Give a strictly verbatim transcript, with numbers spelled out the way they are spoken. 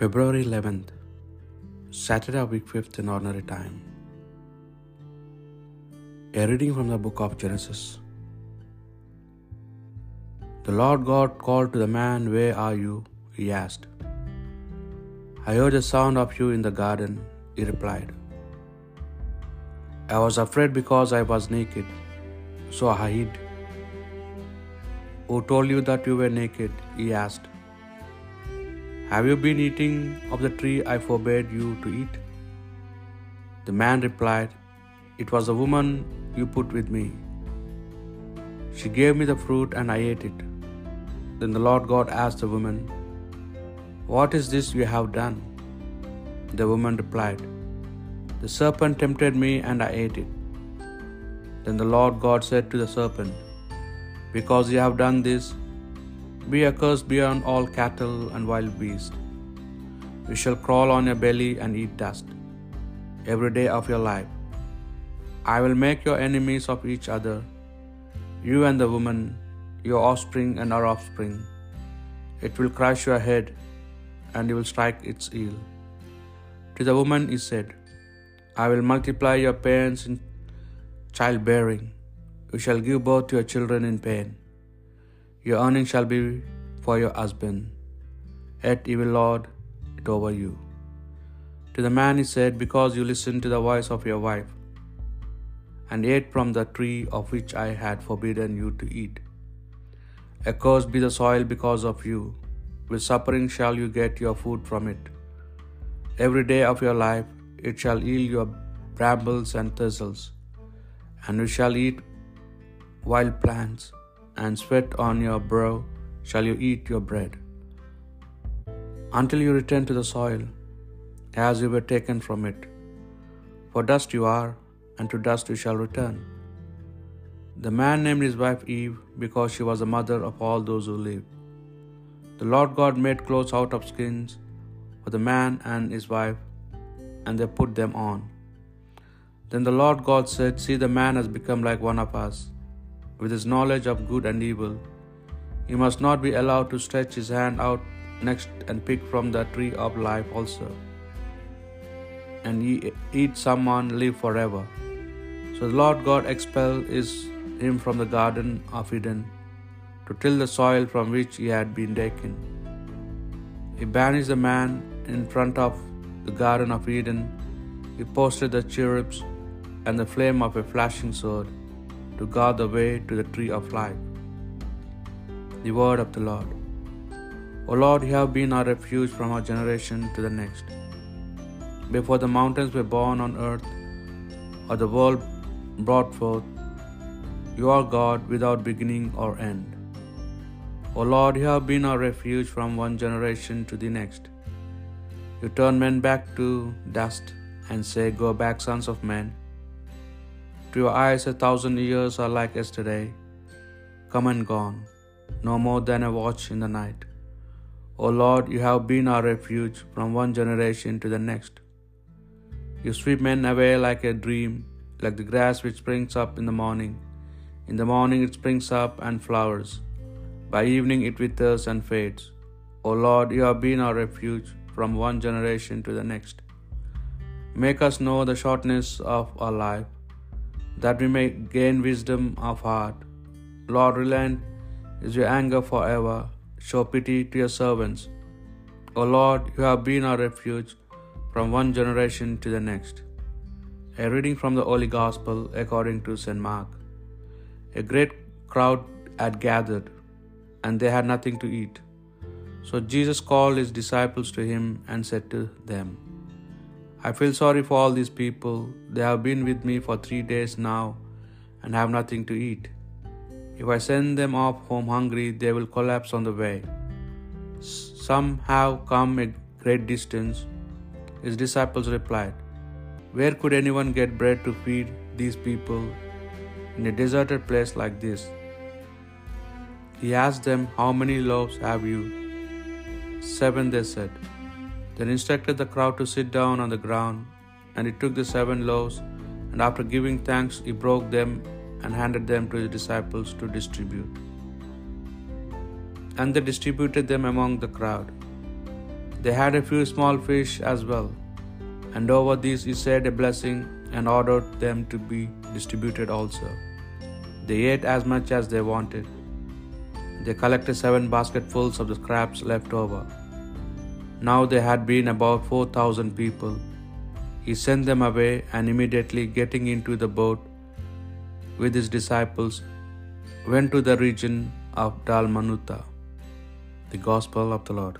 February eleventh, Saturday of week fifth in ordinary time. A reading from the book of Genesis. The Lord God called to the man, "Where are you?" he asked. "I heard the sound of you in the garden," he replied. "I was afraid because I was naked, so I hid." "Who told you that you were naked?" he asked. "Have you been eating of the tree I forbade you to eat?" The man replied, "It was the woman you put with me. She gave me the fruit and I ate it." Then the Lord God asked the woman, "What is this you have done?" The woman replied, "The serpent tempted me and I ate it." Then the Lord God said to the serpent, "Because you have done this, be accursed beyond all cattle and wild beasts. You shall crawl on your belly and eat dust every day of your life. I will make your enemies of each other. You and the woman, your offspring and our offspring. It will crush your head and you will strike its heel." To the woman he said, "I will multiply your pains in childbearing. You shall give birth to your children in pain. Your earnings shall be for your husband, yet he will lord it over you." To the man he said, "Because you listened to the voice of your wife and ate from the tree of which I had forbidden you to eat, accursed be the soil because of you. With suffering shall you get your food from it. Every day of your life it shall yield your brambles and thistles, and you shall eat wild plants, and sweat on your brow shall you eat your bread, until you return to the soil, as you were taken from it. For dust you are, and to dust you shall return." The man named his wife Eve, because she was the mother of all those who live. The Lord God made clothes out of skins for the man and his wife, and they put them on. Then the Lord God said, "See, the man has become like one of us, with his knowledge of good and evil. He must not be allowed to stretch his hand out next and pick from the tree of life also, and he eat some and live forever." So the Lord God expelled him from the garden of Eden to till the soil from which he had been taken. He banished the man in front of the garden of Eden. He posted the cherubs and the flame of a flashing sword to guard the way to the tree of life. The word of the Lord. O Lord, you have been our refuge from our generation to the next. Before the mountains were born on earth, or the world brought forth, you are God without beginning or end. O Lord, you have been our refuge from one generation to the next. You turn men back to dust and say, "Go back, sons of men." To your eyes a thousand years are like yesterday, come and gone, no more than a watch in the night. O Lord, you have been our refuge from one generation to the next. You sweep men away like a dream, like the grass which springs up in the morning. In the morning it springs up and flowers, by evening it withers and fades. O Lord, you have been our refuge from one generation to the next. Make us know the shortness of our life, that we may gain wisdom of heart. Lord, relent is your anger forever. Show pity to your servants. O Lord, you have been our refuge from one generation to the next. A reading from the Holy Gospel according to Saint Mark. A great crowd had gathered, and they had nothing to eat. So Jesus called his disciples to him and said to them, "I feel sorry for all these people. They have been with me for three days now and have nothing to eat. If I send them off home hungry, they will collapse on the way. Some have come a great distance." His disciples replied, "Where could anyone get bread to feed these people in a deserted place like this?" He asked them, "How many loaves have you?" "Seven," they said. Then instructed the crowd to sit down on the ground, and he took the seven loaves, and after giving thanks, he broke them and handed them to his disciples to distribute. And they distributed them among the crowd. They had a few small fish as well, and over these he said a blessing and ordered them to be distributed also. They ate as much as they wanted. They collected seven basketfuls of the scraps left over. Now there had been about four thousand people. He sent them away, and immediately getting into the boat with his disciples, went to the region of Dalmanuta. The Gospel of the Lord.